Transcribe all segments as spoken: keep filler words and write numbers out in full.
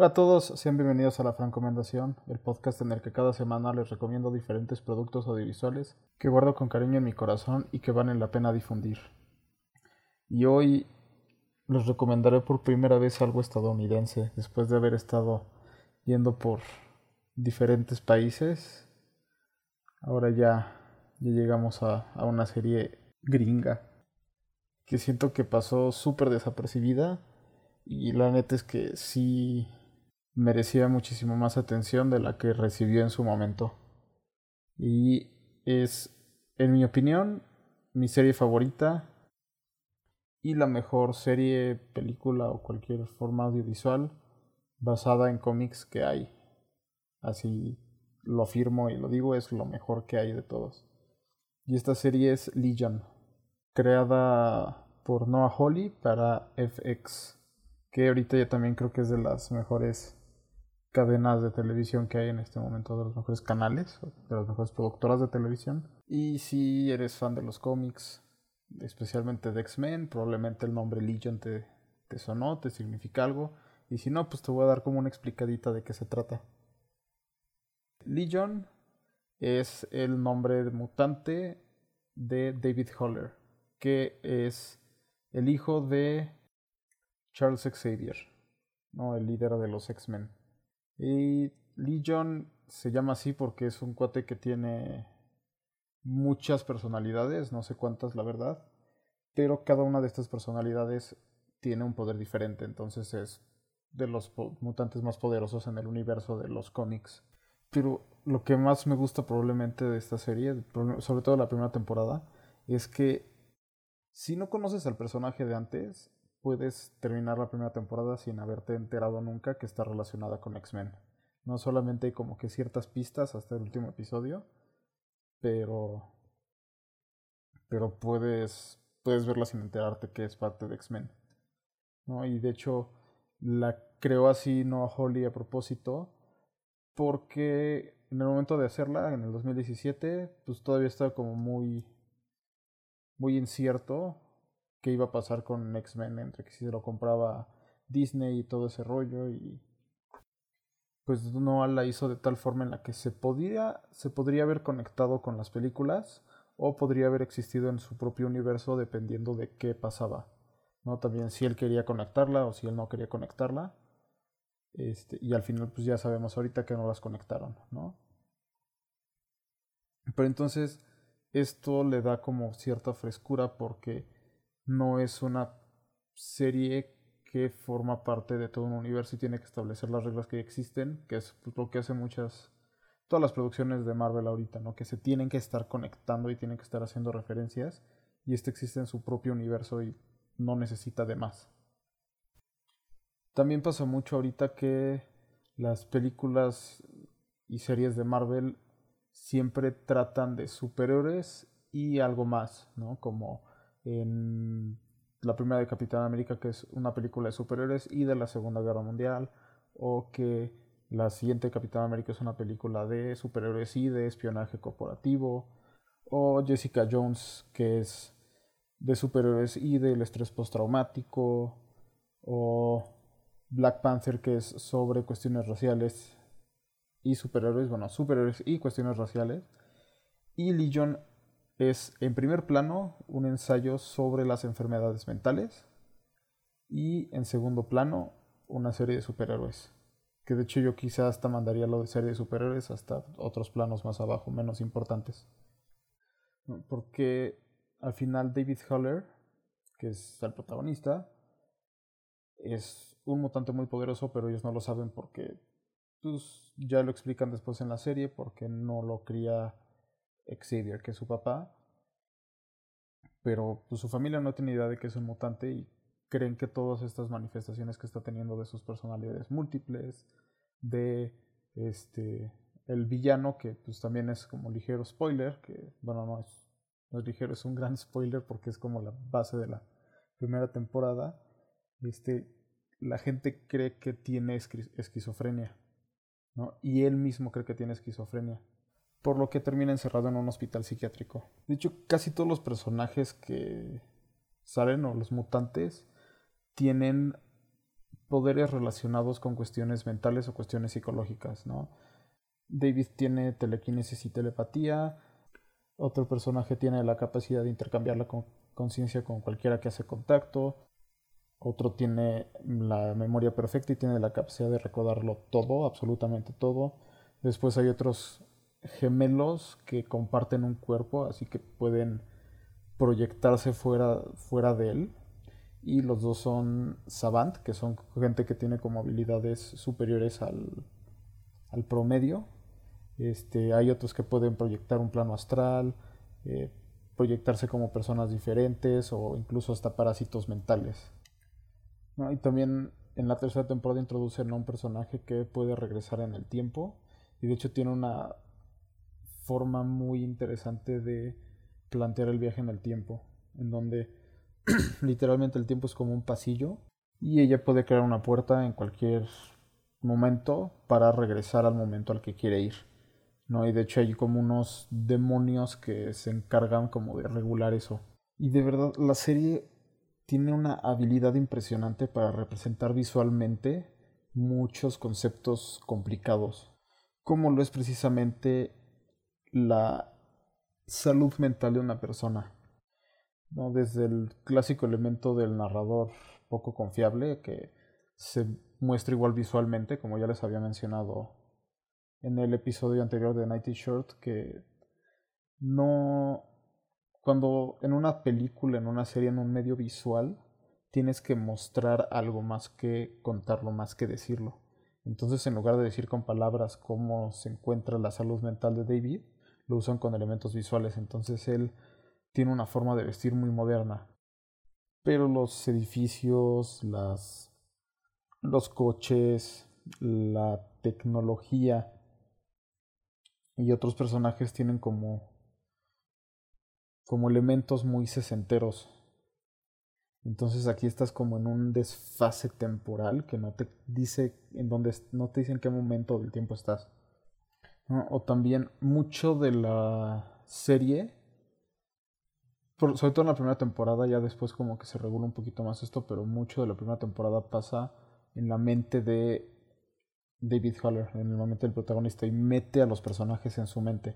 Hola a todos, sean bienvenidos a La Francomendación, el podcast en el que cada semana les recomiendo diferentes productos audiovisuales que guardo con cariño en mi corazón y que valen la pena difundir. Y hoy les recomendaré por primera vez algo estadounidense, después de haber estado yendo por diferentes países. Ahora ya, ya llegamos a, a una serie gringa que siento que pasó súper desapercibida y la neta es que sí merecía muchísimo más atención de la que recibió en su momento. Y es, en mi opinión, mi serie favorita y la mejor serie, película o cualquier forma audiovisual basada en cómics que hay. Así lo afirmo y lo digo, es lo mejor que hay de todos. Y esta serie es Legion, creada por Noah Hawley para F X, que ahorita ya también creo que es de las mejores cadenas de televisión que hay en este momento, de los mejores canales, de las mejores productoras de televisión. Y si eres fan de los cómics, especialmente de X-Men, probablemente el nombre Legion te, te sonó, te significa algo. Y si no, pues te voy a dar como una explicadita de qué se trata. Legion es el nombre mutante de David Haller, que es el hijo de Charles Xavier, ¿no? El líder de los X-Men. Y Legion se llama así porque es un cuate que tiene muchas personalidades, no sé cuántas la verdad, pero cada una de estas personalidades tiene un poder diferente, entonces es de los mutantes más poderosos en el universo de los cómics. Pero lo que más me gusta probablemente de esta serie, sobre todo la primera temporada, es que si no conoces al personaje de antes, puedes terminar la primera temporada sin haberte enterado nunca que está relacionada con X-Men. No solamente hay como que ciertas pistas hasta el último episodio, pero pero puedes puedes verla sin enterarte que es parte de X-Men, ¿no? Y de hecho la creó así Noah Hawley a propósito, porque en el momento de hacerla, en el dos mil diecisiete, pues todavía estaba como muy, muy incierto qué iba a pasar con X-Men, entre que si se lo compraba Disney y todo ese rollo. Y pues Noah la hizo de tal forma en la que se podía, se podría haber conectado con las películas o podría haber existido en su propio universo dependiendo de qué pasaba, ¿no? También si él quería conectarla o si él no quería conectarla. Este, y al final pues ya sabemos ahorita que no las conectaron, ¿no? Pero entonces esto le da como cierta frescura porque no es una serie que forma parte de todo un universo y tiene que establecer las reglas que existen, que es lo que hacen muchas, todas las producciones de Marvel ahorita, ¿no? Que se tienen que estar conectando y tienen que estar haciendo referencias, y este existe en su propio universo y no necesita de más. También pasa mucho ahorita que las películas y series de Marvel siempre tratan de superhéroes y algo más, ¿no? Como en la primera de Capitán América, que es una película de superhéroes y de la Segunda Guerra Mundial, o que la siguiente de Capitán América es una película de superhéroes y de espionaje corporativo, o Jessica Jones, que es de superhéroes y del estrés postraumático, o Black Panther, que es sobre cuestiones raciales y superhéroes, bueno, superhéroes y cuestiones raciales. Y Legion es, en primer plano, un ensayo sobre las enfermedades mentales. Y en segundo plano, una serie de superhéroes. Que de hecho yo quizás hasta mandaría lo de serie de superhéroes hasta otros planos más abajo, menos importantes. Porque al final David Haller, que es el protagonista, es un mutante muy poderoso, pero ellos no lo saben porque, pues, ya lo explican después en la serie, porque no lo cría Xavier, que es su papá, pero pues su familia no tiene idea de que es un mutante y creen que todas estas manifestaciones que está teniendo de sus personalidades múltiples, de este el villano, que pues también es como ligero spoiler, que bueno, no es, no es ligero, es un gran spoiler porque es como la base de la primera temporada. este La gente cree que tiene esquizofrenia, ¿no? Y él mismo cree que tiene esquizofrenia, por lo que termina encerrado en un hospital psiquiátrico. De hecho, casi todos los personajes que salen, o los mutantes, tienen poderes relacionados con cuestiones mentales o cuestiones psicológicas, ¿no? David tiene telequinesis y telepatía. Otro personaje tiene la capacidad de intercambiar la conciencia con cualquiera que hace contacto. Otro tiene la memoria perfecta y tiene la capacidad de recordarlo todo, absolutamente todo. Después hay otros gemelos que comparten un cuerpo, así que pueden proyectarse fuera, fuera de él. Y los dos son savant, que son gente que tiene como habilidades superiores al, al promedio. Este, hay otros que pueden proyectar un plano astral, eh, proyectarse como personas diferentes o incluso hasta parásitos mentales, ¿no? Y también en la tercera temporada introducen a un personaje que puede regresar en el tiempo y de hecho tiene una forma muy interesante de plantear el viaje en el tiempo, en donde literalmente el tiempo es como un pasillo y ella puede crear una puerta en cualquier momento para regresar al momento al que quiere ir, ¿no? Y de hecho hay como unos demonios que se encargan como de regular eso. Y de verdad la serie tiene una habilidad impresionante para representar visualmente muchos conceptos complicados, como lo es precisamente la salud mental de una persona, ¿no? Desde el clásico elemento del narrador poco confiable que se muestra igual visualmente, como ya les había mencionado en el episodio anterior de Nighty Short, que no... Cuando en una película, en una serie, en un medio visual, tienes que mostrar algo más que contarlo, más que decirlo. Entonces, en lugar de decir con palabras cómo se encuentra la salud mental de David, lo usan con elementos visuales. Entonces, él tiene una forma de vestir muy moderna. Pero los edificios, las, los coches, la tecnología y otros personajes tienen como... como elementos muy sesenteros. Entonces aquí estás como en un desfase temporal que no te dice en dónde, no te dice en qué momento del tiempo estás, ¿no? O también mucho de la serie, por, sobre todo en la primera temporada, ya después como que se regula un poquito más esto, pero mucho de la primera temporada pasa en la mente de David Haller, en el momento del protagonista, y mete a los personajes en su mente.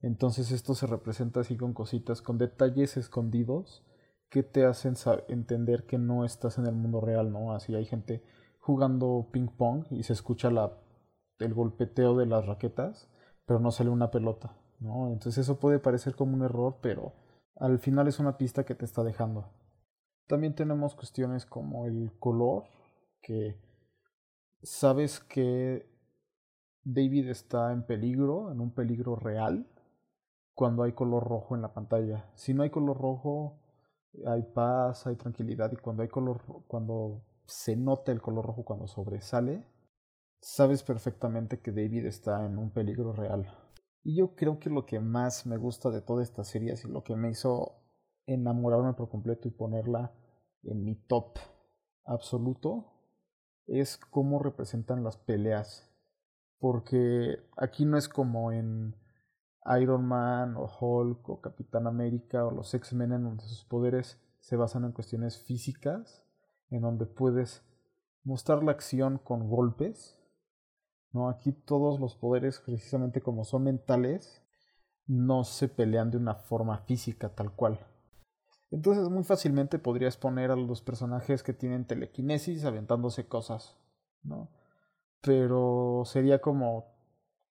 Entonces esto se representa así con cositas, con detalles escondidos que te hacen entender que no estás en el mundo real, ¿no? Así hay gente jugando ping pong y se escucha la, el golpeteo de las raquetas, pero no sale una pelota, ¿no? Entonces eso puede parecer como un error, pero al final es una pista que te está dejando. También tenemos cuestiones como el color, que sabes que David está en peligro, en un peligro real, cuando hay color rojo en la pantalla. Si no hay color rojo, hay paz, hay tranquilidad. Y cuando hay color, cuando se nota el color rojo, cuando sobresale, sabes perfectamente que David está en un peligro real. Y yo creo que lo que más me gusta de toda esta serie y lo que me hizo enamorarme por completo y ponerla en mi top absoluto es cómo representan las peleas. Porque aquí no es como en Iron Man o Hulk o Capitán América o los X-Men, en donde sus poderes se basan en cuestiones físicas, en donde puedes mostrar la acción con golpes, ¿no? Aquí todos los poderes, precisamente como son mentales, no se pelean de una forma física tal cual. Entonces muy fácilmente podrías poner a los personajes que tienen telequinesis aventándose cosas, ¿no? Pero sería como...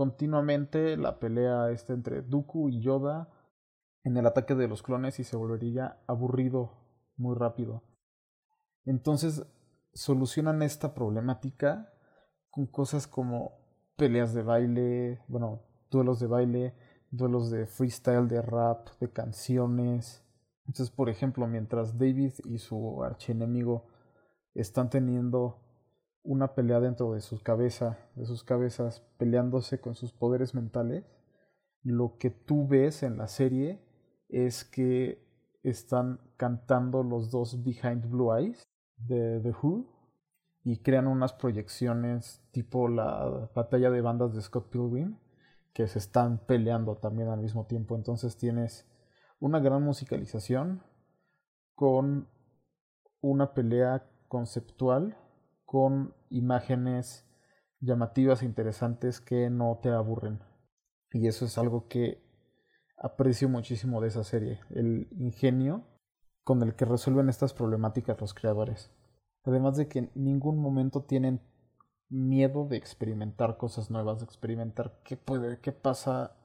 continuamente la pelea esta entre Dooku y Yoda en el ataque de los clones, y se volvería aburrido muy rápido. Entonces solucionan esta problemática con cosas como peleas de baile, bueno, duelos de baile, duelos de freestyle, de rap, de canciones. Entonces, por ejemplo, mientras David y su archienemigo están teniendo una pelea dentro de sus cabezas, de sus cabezas, peleándose con sus poderes mentales, lo que tú ves en la serie es que están cantando los dos Behind Blue Eyes de The Who y crean unas proyecciones tipo la batalla de bandas de Scott Pilgrim, que se están peleando también al mismo tiempo. Entonces tienes una gran musicalización con una pelea conceptual con imágenes llamativas e interesantes que no te aburren. Y eso es algo que aprecio muchísimo de esa serie, el ingenio con el que resuelven estas problemáticas los creadores. Además de que en ningún momento tienen miedo de experimentar cosas nuevas, de experimentar qué puede, qué pasa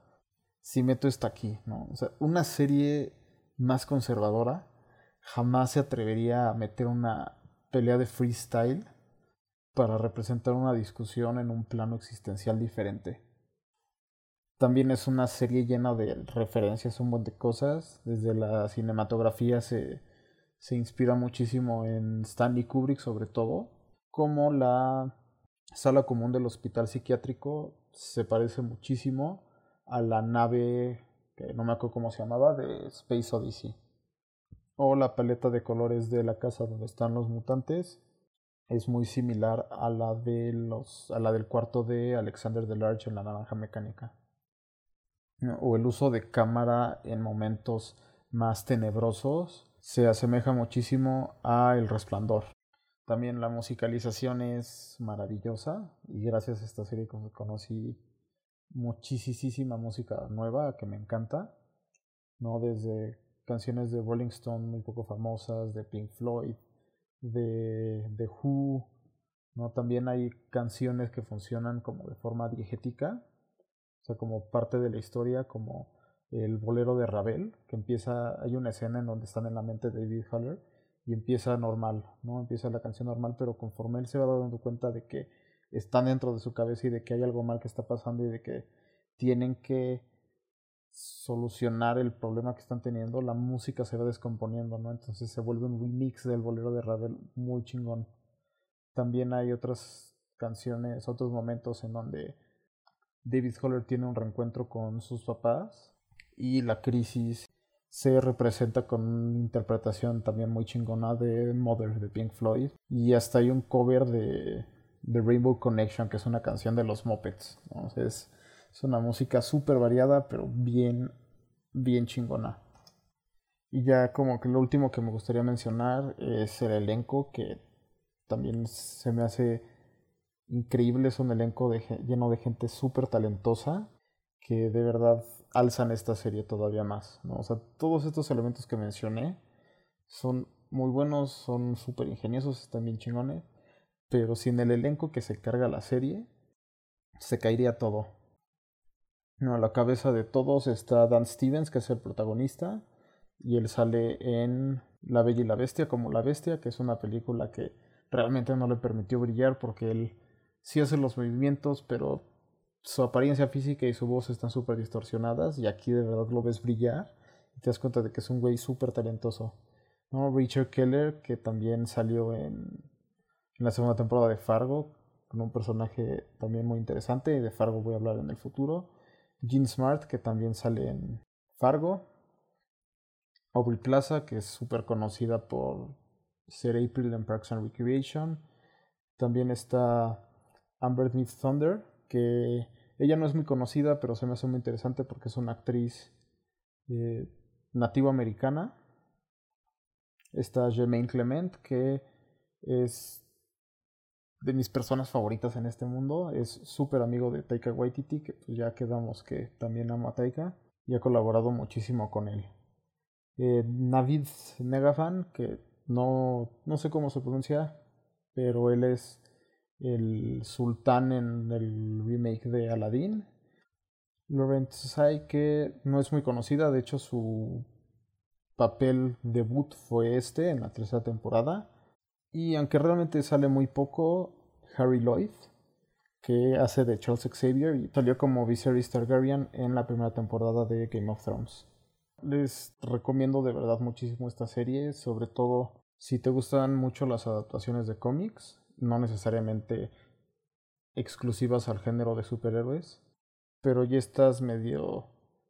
si meto esto aquí, ¿no? O sea, una serie más conservadora jamás se atrevería a meter una pelea de freestyle para representar una discusión en un plano existencial diferente. También es una serie llena de referencias, un buen de cosas. Desde la cinematografía se, se inspira muchísimo en Stanley Kubrick, sobre todo. Como la sala común del hospital psiquiátrico se parece muchísimo a la nave, que no me acuerdo cómo se llamaba, de Space Odyssey. O la paleta de colores de la casa donde están los mutantes es muy similar a la, de los, a la del cuarto de Alexander DeLarge en La Naranja Mecánica. O el uso de cámara en momentos más tenebrosos se asemeja muchísimo a El Resplandor. También la musicalización es maravillosa y gracias a esta serie conocí muchísima música nueva que me encanta, ¿no? Desde canciones de Rolling Stone muy poco famosas, de Pink Floyd, de The Who, ¿no? También hay canciones que funcionan como de forma diegética, como parte de la historia, como el bolero de Ravel, que empieza, hay una escena en donde están en la mente de David Haller y empieza normal, ¿no? Empieza la canción normal, pero conforme él se va dando cuenta de que están dentro de su cabeza y de que hay algo mal que está pasando y de que tienen que solucionar el problema que están teniendo, la música se va descomponiendo, ¿no? Entonces se vuelve un remix del bolero de Ravel muy chingón. También hay otras canciones, otros momentos en donde David Haller tiene un reencuentro con sus papás y la crisis se representa con una interpretación también muy chingona de Mother, de Pink Floyd. Y hasta hay un cover de The Rainbow Connection, que es una canción de los Muppets. Entonces es una música súper variada, pero bien, bien chingona. Y ya como que lo último que me gustaría mencionar es el elenco, que también se me hace increíble, es un elenco de, lleno de gente súper talentosa que de verdad alzan esta serie todavía más, ¿no? O sea, todos estos elementos que mencioné son muy buenos, son súper ingeniosos, están bien chingones, pero sin el elenco que se carga la serie, se caería todo. No, a la cabeza de todos está Dan Stevens, que es el protagonista, y él sale en La Bella y la Bestia como La Bestia, que es una película que realmente no le permitió brillar porque él sí hace los movimientos, pero su apariencia física y su voz están súper distorsionadas. Y aquí de verdad lo ves brillar y te das cuenta de que es un güey súper talentoso, ¿no? Richard Keller, que también salió en, en la segunda temporada de Fargo, con un personaje también muy interesante. Y de Fargo voy a hablar en el futuro. Jean Smart, que también sale en Fargo. Aubrey Plaza, que es súper conocida por ser April en Parks and Recreation. También está Amber Smith Thunder, que ella no es muy conocida, pero se me hace muy interesante porque es una actriz eh, nativa americana. Está Jermaine Clement, que es de mis personas favoritas en este mundo. Es súper amigo de Taika Waititi, que pues ya quedamos que también amo a Taika, y ha colaborado muchísimo con él. Eh, Navid Negafan, que no, no sé cómo se pronuncia, pero él es el sultán en el remake de Aladdin. Laurent Tsai, que no es muy conocida, de hecho su papel debut fue este, en la tercera temporada. Y aunque realmente sale muy poco, Harry Lloyd, que hace de Charles Xavier y salió como Viserys Targaryen en la primera temporada de Game of Thrones. Les recomiendo de verdad muchísimo esta serie, sobre todo si te gustan mucho las adaptaciones de cómics, no necesariamente exclusivas al género de superhéroes, pero ya estás medio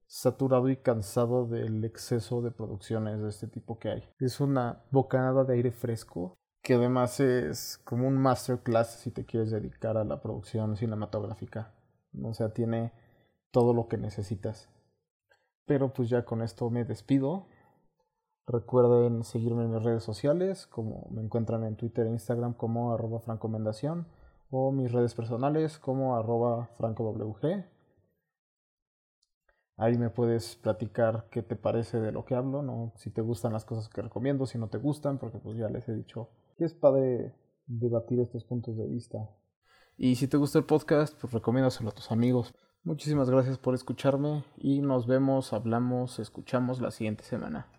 saturado y cansado del exceso de producciones de este tipo que hay. Es una bocanada de aire fresco, que además es como un masterclass si te quieres dedicar a la producción cinematográfica. O sea, tiene todo lo que necesitas. Pero pues ya con esto me despido. Recuerden seguirme en mis redes sociales, como me encuentran en Twitter e Instagram como arroba francomendación, o mis redes personales como arroba francowg. Ahí me puedes platicar qué te parece de lo que hablo, ¿no? Si te gustan las cosas que recomiendo, si no te gustan, porque pues ya les he dicho que es padre debatir estos puntos de vista. Y si te gusta el podcast, pues recomiéndaselo a tus amigos. Muchísimas gracias por escucharme y nos vemos, hablamos, escuchamos la siguiente semana.